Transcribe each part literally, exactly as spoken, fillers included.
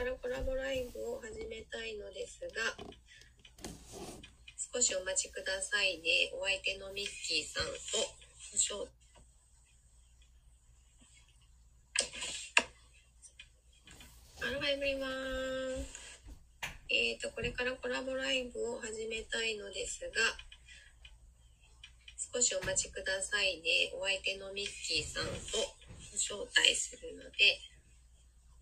からコラボライブを始めたいのですが、少しお待ちくださいね。お相手のミッキーさんとご招待えーと、これからコラボライブを始めたいのですが、少しお待ちくださいね。お相手のミッキーさんとご招待するので、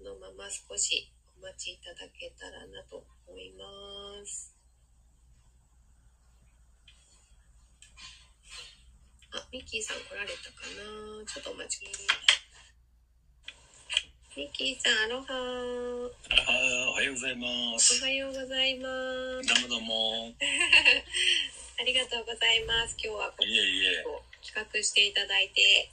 このまま少しお待ちいただけたらなと思います。あ、ミッキーさん来られたかな。ちょっとお待ち。ミッキーさん、アロハー。アロハー、おはようございます。おはようございます。どうもどうも。ありがとうございます。今日はこの企画していただいて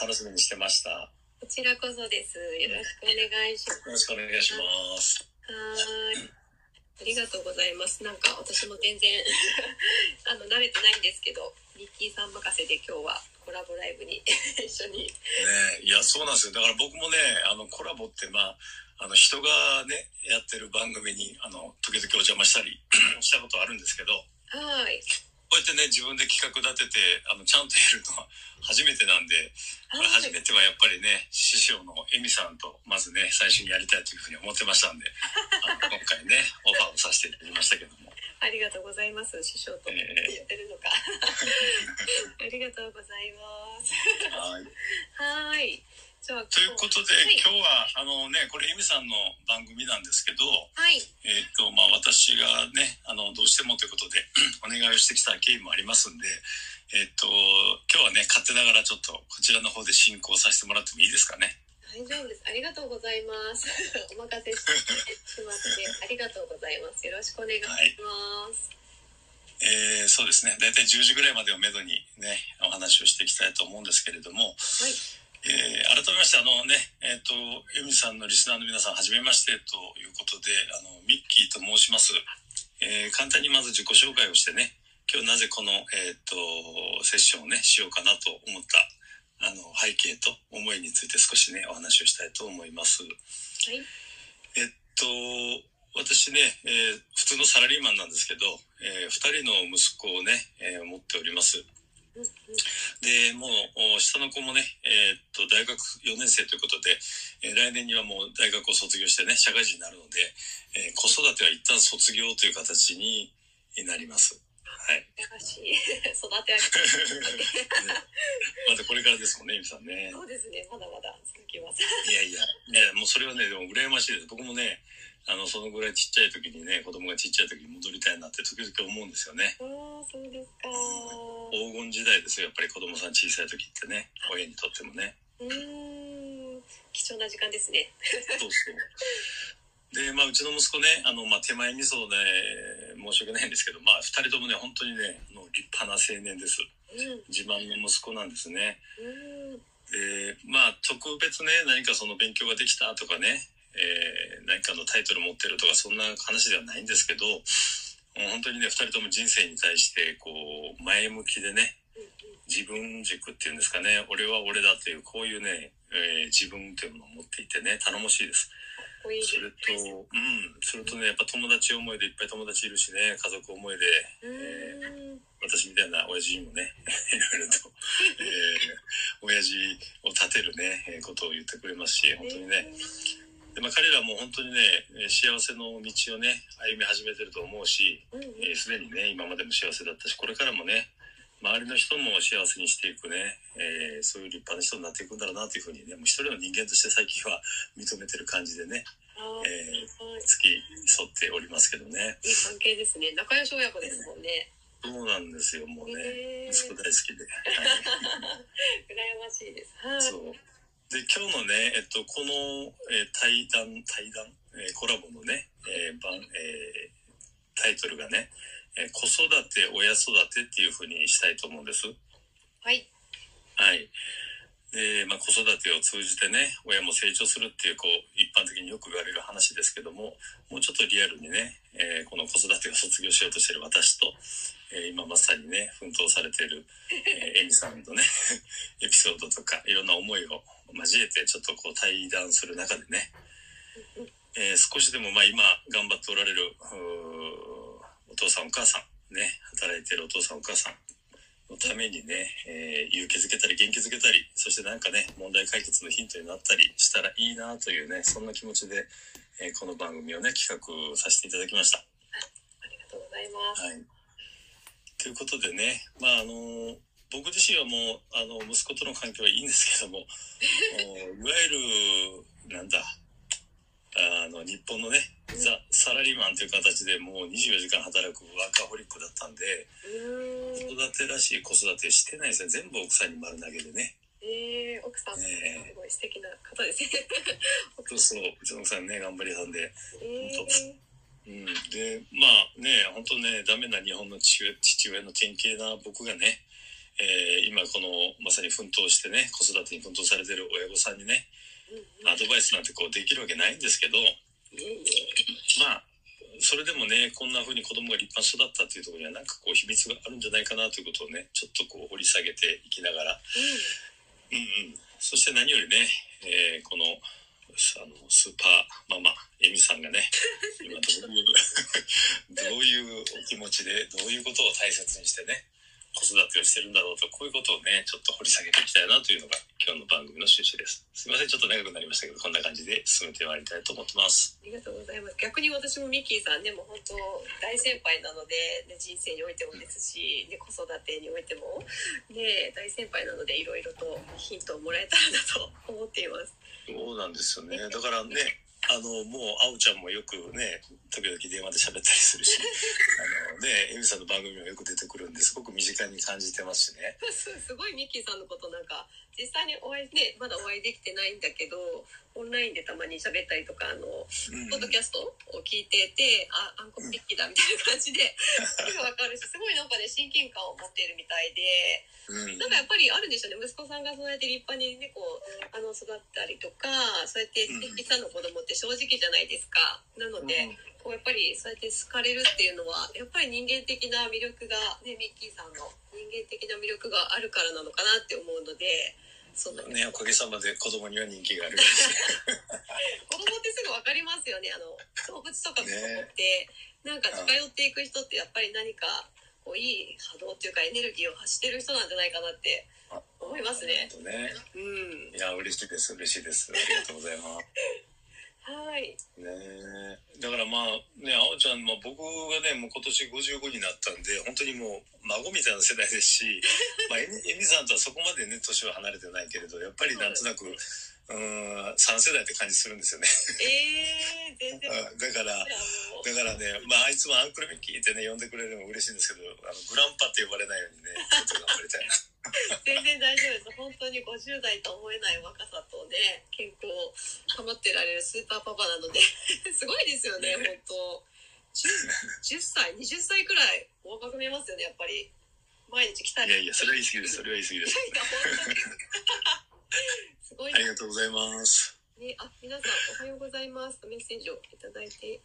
楽しみにしてました。こちらこそです。よろしくお願いします。よろしくお願いします。はい。ありがとうございます。なんか私も全然あの慣れてないんですけど、ミッキーさん任せで今日は。コラボライブに一緒に、ね、いやそうなんですよ。だから僕もね、あのコラボって、まあ、あの人がねやってる番組にあの時々お邪魔したりしたことあるんですけど、はい、こうやってね自分で企画立ててあのちゃんとやるのは初めてなんで、初めてはやっぱりね師匠のエミさんとまずね最初にやりたいというふうに思ってましたんであの今回ねオファーをさせていただきましたけども。ありがとうございます。師匠と言ってるのか。えー、ありがとうございます。はい。はい。じゃあということで、はい、今日はあのねこれエミさんの番組なんですけど、はい、えっとまあ私がねあのどうしてもということでお願いをしてきた経緯もありますんで、えっと今日はね勝手ながらちょっとこちらの方で進行させてもらってもいいですかね。大丈夫です。ありがとうございます。お任せしてしまってありがとうございます。よろしくお願いします。はい、えー、そうですね。だいたいじゅうじぐらいまでをめどにねお話をしていきたいと思うんですけれども、はい、えー、改めましてあのねえっとエミさんのリスナーの皆さんはじめましてということであのミッキーと申します、えー。簡単にまず自己紹介をしてね、今日なぜこのえっとセッションをねしようかなと思った。あの背景と思いについて少しねお話をしたいと思います。はい、えっと私ね、えー、普通のサラリーマンなんですけど、えー、ふたりの息子をね、えー、持っております。うんうん、でもう下の子もね、えー、っと大学よねん生ということで、えー、来年にはもう大学を卒業してね社会人になるので、えー、子育ては一旦卒業という形になります。はい、しい育て上げまだこれからですもんね、エミさんね。そうですね、まだまだ続きます。いやいや、いやもうそれはね、でも羨ましいです。僕もね、あのそのぐらいちっちゃい時にね、子供がちっちゃい時に戻りたいなって時々思うんですよね。ああ、そうですか。黄金時代ですよ、やっぱり子供さん小さい時ってね、親にとってもね。うん、貴重な時間ですね。そうそう。でまあ、うちの息子ねあの、まあ、手前味噌で申し訳ないんですけど、まあ、ふたりともね本当にねあの立派な青年です、うん、自慢の息子なんですね、うん、でまあ特別ね何かその勉強ができたとかね、えー、何かのタイトル持ってるとかそんな話ではないんですけど本当にねふたりとも人生に対してこう前向きでね自分軸っていうんですかね俺は俺だというこういうね、えー、自分というものを持っていてね頼もしいです。それと、うん、それとねやっぱ友達思いでいっぱい友達いるしね家族思いで、えー、私みたいな親父にもねいろいろと、えー、親父を立てるねことを言ってくれますし本当にねで、まあ、彼らも本当にね幸せの道をね歩み始めてると思うしすでにね今までも幸せだったしこれからもね周りの人も幸せにしていくね、えー、そういう立派な人になっていくんだろうなというふうにねもう一人の人間として最近は認めてる感じでね、えー、付き添っておりますけどねいい関係ですね仲良し親子ですもんね、えー、そうなんですよもうね、えー、息子大好きで、はい、羨ましいですはいそうで今日のね、えっと、この、えー、対談対談、えー、コラボのね、えー番えー、タイトルがねえ子育て親育てっていう風にしたいと思うんです。はい。はい。で、まあ子育てを通じてね、親も成長するっていうこう一般的によく言われる話ですけども、もうちょっとリアルにね、えー、この子育てを卒業しようとしている私と、えー、今まさにね奮闘されているえー、エミさんのねエピソードとかいろんな思いを交えてちょっとこう対談する中でね。えー、少しでもまあ今頑張っておられるお父さんお母さんね、働いてるお父さんお母さんのためにね、えー、勇気づけたり元気づけたり、そしてなんかね問題解決のヒントになったりしたらいいなというね、そんな気持ちで、えー、この番組をね企画させていただきました。ありがとうございます、はい、ということでね、まああのー、僕自身はもうあの息子との関係はいいんですけどもいわゆるなんだあの日本のねザ・サラリーマンという形でもうにじゅうよじかん働くワーカホリックだったんで、子育てらしい子育てしてないですね。全部奥さんに丸投げでね。えー、奥さん、えー、すごい素敵な方ですね。そうそう、うちの奥さんね頑張りさんで、えーうん、でまあね本当ねダメな日本の父親の典型な僕がね、えー、今このまさに奮闘してね子育てに奮闘されてる親御さんにねアドバイスなんてこうできるわけないんですけど、まあそれでもねこんな風に子供が立派に育ったっていうところにはなんかこう秘密があるんじゃないかなということをねちょっとこう掘り下げていきながら、うんうん、そして何よりね、えー、このあのスーパーママエミさんがね今どういうどういうお気持ちでどういうことを大切にしてね子育てをしてるんだろうと、こういうことをねちょっと掘り下げていきたいなというのが今日の番組の趣旨です。すいませんちょっと長くなりましたけど、こんな感じで進めてまいりたいと思ってます。ありがとうございます。逆に私もミッキーさんねもう本当大先輩なので、ね、人生においてもですし、ね、子育てにおいても、ね、大先輩なのでいろいろとヒントをもらえたらなと思っています。そうなんですよね。だからねあのもうあおちゃんもよくね時々電話で喋ったりするしあの、ね、エミさんの番組もよく出てくるんですごく身近に感じてますしね。すごいミッキーさんのことなんか実際にお会いで、ね、まだお会いできてないんだけどオンラインでたまに喋ったりとかあの、うん、ポッドキャストを聞いててああんこミッキーだみたいな感じでわかるし、すごいなんかね親近感を持っているみたいで、うん、なんかやっぱりあるんでしょうね。息子さんがそうやって立派にねこうあの育ったりとかそうやってミッキーさんの子供って正直じゃないですか。なので、うん、こうやっぱりそうやって好かれるっていうのはやっぱり人間的な魅力が、ね、ミッキーさんの人間的な魅力があるからなのかなって思うので、そうだね、おかげさまで子供には人気があるんです子供ってすぐ分かりますよね。あの動物とか子供って、ね、なんか近寄っていく人ってやっぱり何かこういい波動というかエネルギーを発してる人なんじゃないかなって思いますね。あ、ね、うん、いや嬉しいです嬉しいです。ありがとうございますはい、ね、だからまあねあおちゃん、まあ、僕がねもう今年ごじゅうごになったんで本当にもう孫みたいな世代ですしまあえみさんとはそこまでね年は離れてないけれどやっぱりなんとなくうーんさん世代って感じするんですよねえー全然だからだからね、まあ、あいつもアンクルミッキーってね呼んでくれるのも嬉しいんですけどあのグランパって呼ばれないようにねちょっと頑張りたいな全然大丈夫です。本当にごじゅう代と思えない若さとね健康を保ってられるスーパーパパなのですごいですよね、ね、本当 10, 10歳はたちくらい若く見えますよね。やっぱり毎日来たりいやいやそれは言い過ぎですそれは言い過ぎですすごいありがとうございます、ね、あ皆さんおはようございますメッセージをいただいてい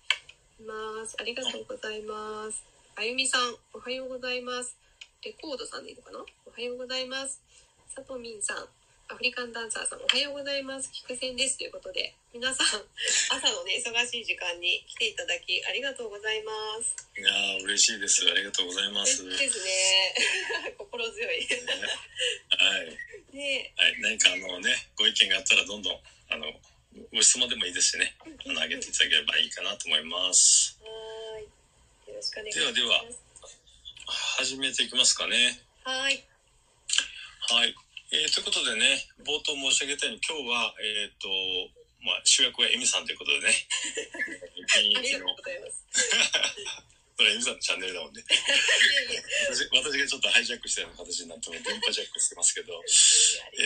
ます。ありがとうございます。あゆみさんおはようございます。レコードさんでいいのかな。おはようございます。さとみんさんアフリカンダンサーさんおはようございます。きくせんですということで皆さん朝のね忙しい時間に来ていただきありがとうございます。いやー嬉しいです。ありがとうございますですね心強いねはい、ねはい、何かあのねご意見があったらどんどんあのご質問でもいいですしねあの上げていただければいいかなと思いますはいよろしくお願いします。ではでは始めていきますかね。はいはい、えー、ということでね冒頭申し上げたように今日は、えーとまあ、主役はエミさんということでねありがとうございますそれエミさんのチャンネルだもんね私, 私がちょっとハイジャックしたような形になっても電波ジャックしてますけど、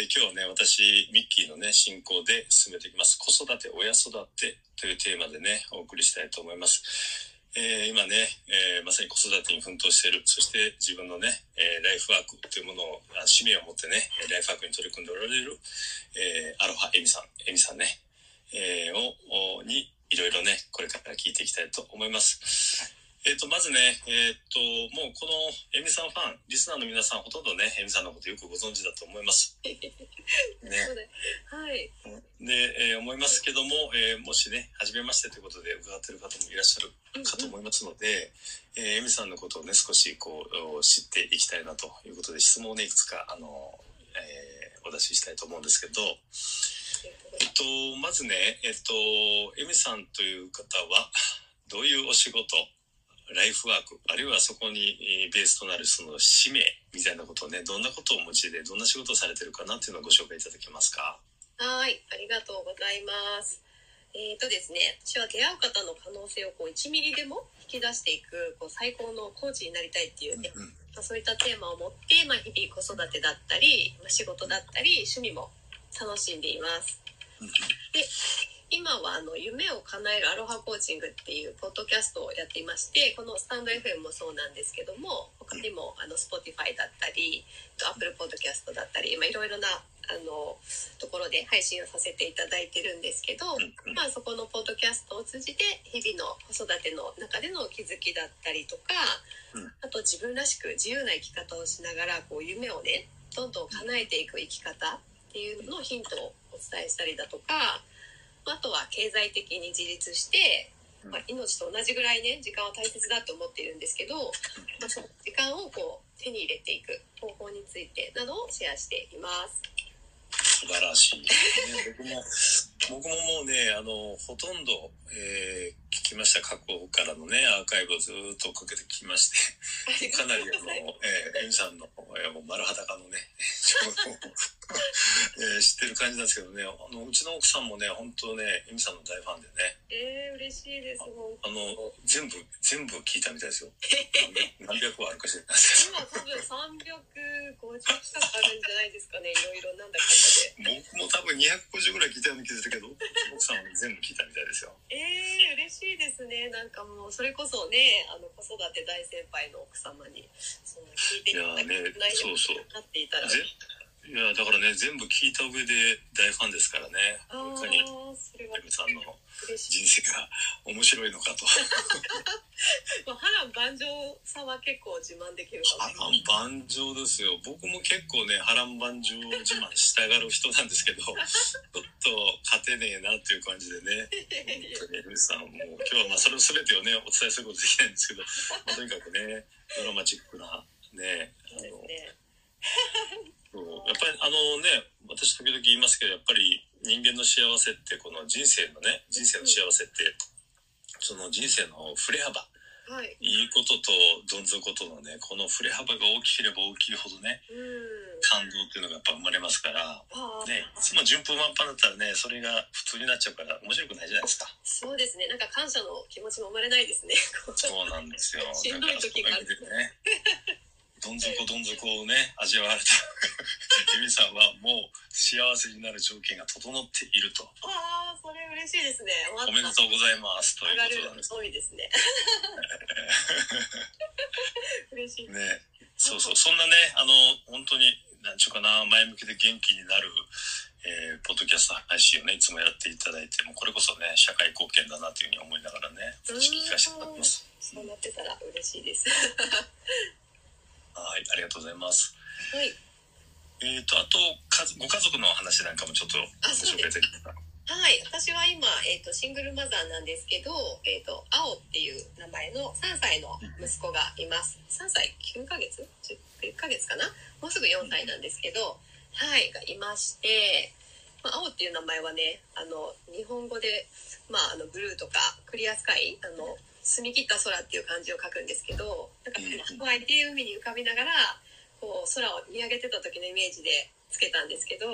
えー、今日はね私ミッキーのね進行で進めていきます子育て親育てというテーマでねお送りしたいと思います。えー、今ね、えー、まさに子育てに奮闘している、そして自分のね、えー、ライフワークというものを使命を持ってねライフワークに取り組んでおられる、えー、アロハエミさんエミさんね、えー、をにいろいろねこれから聞いていきたいと思います。えー、とまずね、えー、ともうこのエミさんファンリスナーの皆さんほとんどねエミさんのことよくご存知だと思いますね。はい。で、えー、思いますけども、えー、もしね初めましてということで伺っている方もいらっしゃるかと思いますので、うんうん、えー、エミさんのことをね少しこう知っていきたいなということで質問をねいくつかあの、えー、お出ししたいと思うんですけど、えっと、まずね、えっと、エミさんという方はどういうお仕事、ライフワーク、あるいはそこにベースとなるその使命みたいなことをね、どんなことをお持ちで、どんな仕事をされてるかなっていうのをご紹介いただけますか。はい、ありがとうございます。えーとですね、私は出会う方の可能性をこういちミリでも引き出していく、こう最高のコーチになりたいっていうね、うんうん、まあ、そういったテーマを持って、まあ、日々子育てだったり、まあ、仕事だったり趣味も楽しんでいます。うんうん、で今はあの夢を叶えるアロハコーチングっていうポッドキャストをやっていまして、このスタンド エフエム もそうなんですけども、他にもあの Spotify だったり Apple ポッドキャストだったり、まあ、いろいろなあのところで配信をさせていただいてるんですけど、まあ、そこのポッドキャストを通じて日々の子育ての中での気づきだったりとか、あと自分らしく自由な生き方をしながらこう夢をねどんどん叶えていく生き方っていうのをヒントをお伝えしたりだとか、あとは経済的に自立して、まあ、命と同じぐらいね時間は大切だと思っているんですけど、まあ、その時間をこう手に入れていく方法についてなどをシェアしています。素晴らしい、ね、僕も僕ももうねあのほとんど、えー、聞きました。過去からのねアーカイブをずっとかけてきましてかなりあのエミさんの丸裸のねえー、知ってる感じなんですけどね、あのうちの奥さんもね本当ねエミさんの大ファンでね、えー、嬉しいです。ああの全部全部聞いたみたいですよ。何百話あるか知らないですけど今多分さんびゃくごじゅっさくあるんじゃないですかね。いろいろなんだかんだで僕も多分にひゃくごじゅうぐらい聞いたような気がするけど奥さんも全部聞いたみたいですよ。えー、嬉しいですね。なんかもうそれこそねあの子育て大先輩の奥様にそんな聞いていただけないようになっていたら、いやだからね全部聞いた上で大ファンですからね。ああ、それはエミさんの人生が面白いのかと波乱万丈さは結構自慢できるかも。波乱万丈ですよ。僕も結構ね波乱万丈自慢したがる人なんですけどちょっと勝てねえなっていう感じでねエミさんもう今日はまあそれを全てをねお伝えすることできないんですけど、まあ、とにかくねドラマチックなねあのやっぱりあのね私時々言いますけどやっぱり人間の幸せってこの人生のね人生の幸せってその人生の振れ幅、はい、いいこととどん底とのねこの振れ幅が大きければ大きいほどね、うん、感動っていうのがやっぱ生まれますからね、いつも順風満帆だったらねそれが普通になっちゃうから面白くないじゃないですか。そうですね。なんか感謝の気持ちも生まれないですね。そうなんですよ。しんどい時があるねどん底どん底をね味わわれたエミさんはもう幸せになる条件が整っていると。ああ、それ嬉しいですね。おめでとうございますということなんです。上がる多いですね。嬉しいね。そうそう、そんなねあの本当になんちゅうかな前向きで元気になる、えー、ポッドキャスト配信をねいつもやっていただいて、もうこれこそね社会貢献だなというふうに思いながらね私聞かせてもらってます。そうなってたら嬉しいです。はい、ありがとうございます。はい。えっと、あとご家族の話なんかもちょっと紹介できたら。はい、私は今、えーと、シングルマザーなんですけど、えーと、青っていう名前のさんさいの息子がいます。さんさいきゅうかげつじゅっかげつかな、もうすぐよんさいなんですけど、はい、がいまして、まあ、青っていう名前はね、あの日本語で、まあ、あのブルーとかクリアスカイ、あの澄み切った空っていう漢字を書くんですけど、なんかハワイで海に浮かびながらこう空を見上げてた時のイメージでつけたんですけど、は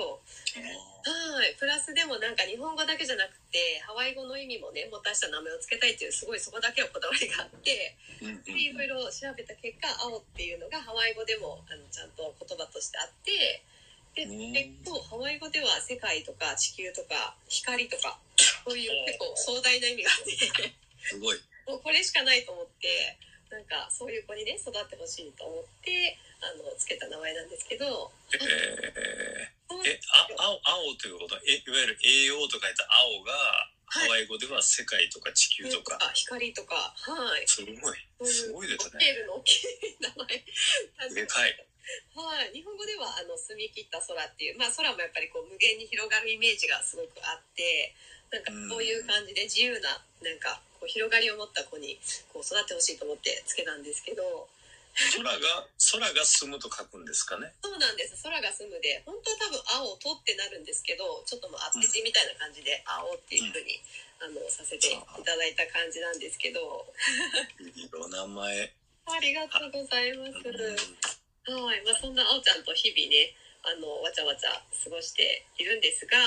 い、プラスでもなんか日本語だけじゃなくてハワイ語の意味もね持たした名前をつけたいっていう、すごいそこだけはこだわりがあって、いろいろ調べた結果青っていうのがハワイ語でもあのちゃんと言葉としてあって、で結構ハワイ語では世界とか地球とか光とかそういう結構壮大な意味があってすごいもうこれしかないと思って、なんかそういう子にね育ってほしいと思ってあのつけた名前なんですけど、えー、えあ青青ということ、えいわゆる エーオー と書いた青がハワイ外語では世界とか地球とか、あ、光とか、はい、すごいすごいですね。オケルの大きい名前、でかい。はい、日本語ではあの澄み切った空っていう、まあ、空もやっぱりこう無限に広がるイメージがすごくあって、なんかこういう感じで自由な、なんかこう広がりを持った子にこう育ってほしいと思ってつけたんですけど、空が空が澄むと書くんですかね。そうなんです、空が澄むで、本当は多分青とってなるんですけど、ちょっともう当て字みたいな感じで青っていうふうに、うん、あのさせていただいた感じなんですけどいいお名前ありがとうございます。はい、まあ、そんなあおちゃんと日々ね、あのわちゃわちゃ過ごしているんですが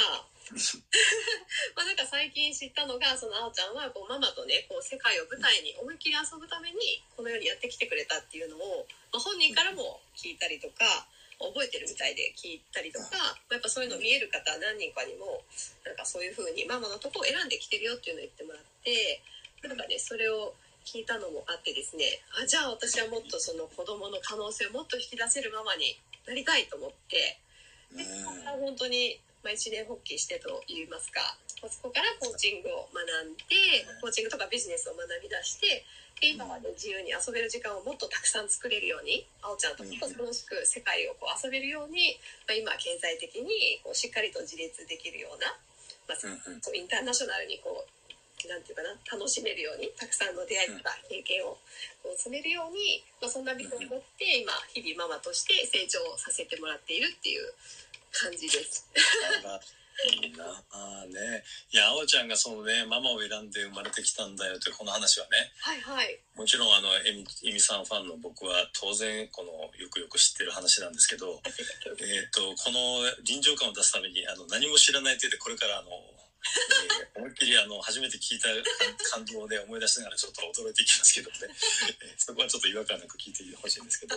まあなんか最近知ったのが、そのあおちゃんはこうママとね、こう世界を舞台に思いっきり遊ぶためにこの世にやってきてくれたっていうのを、まあ、本人からも聞いたりとか、覚えてるみたいで聞いたりとか、やっぱそういうの見える方何人かにも、なんかそういう風にママのとこを選んできてるよっていうのを言ってもらって、なんかね、それを聞いたのもあってですね、あ、じゃあ私はもっとその子供の可能性をもっと引き出せるママになりたいと思って、で本当に一年発起してと言いますか、そこからコーチングを学んで、コーチングとかビジネスを学び出して、で今は、ね、自由に遊べる時間をもっとたくさん作れるように、あおちゃんともっと楽しく世界をこう遊べるように、まあ、今は経済的にこうしっかりと自立できるような、まあ、インターナショナルにこうなんていうかな、楽しめるように、たくさんの出会いとか経験を積めるように、まあ、そんなビジョンを持って今日々ママとして成長させてもらっているっていう感じですいいなあ、ね、いや、あおちゃんがそのね、ママを選んで生まれてきたんだよというこの話はね、はいはい、もちろんあのえみ、えみさんファンの僕は当然このよくよく知ってる話なんですけどえとこの臨場感を出すためにあの何も知らない手でこれからあのえー、思いっきりあの初めて聞いた感動を、ね、思い出しながらちょっと驚いていきますけどねそこはちょっと違和感なく聞いてほしいんですけど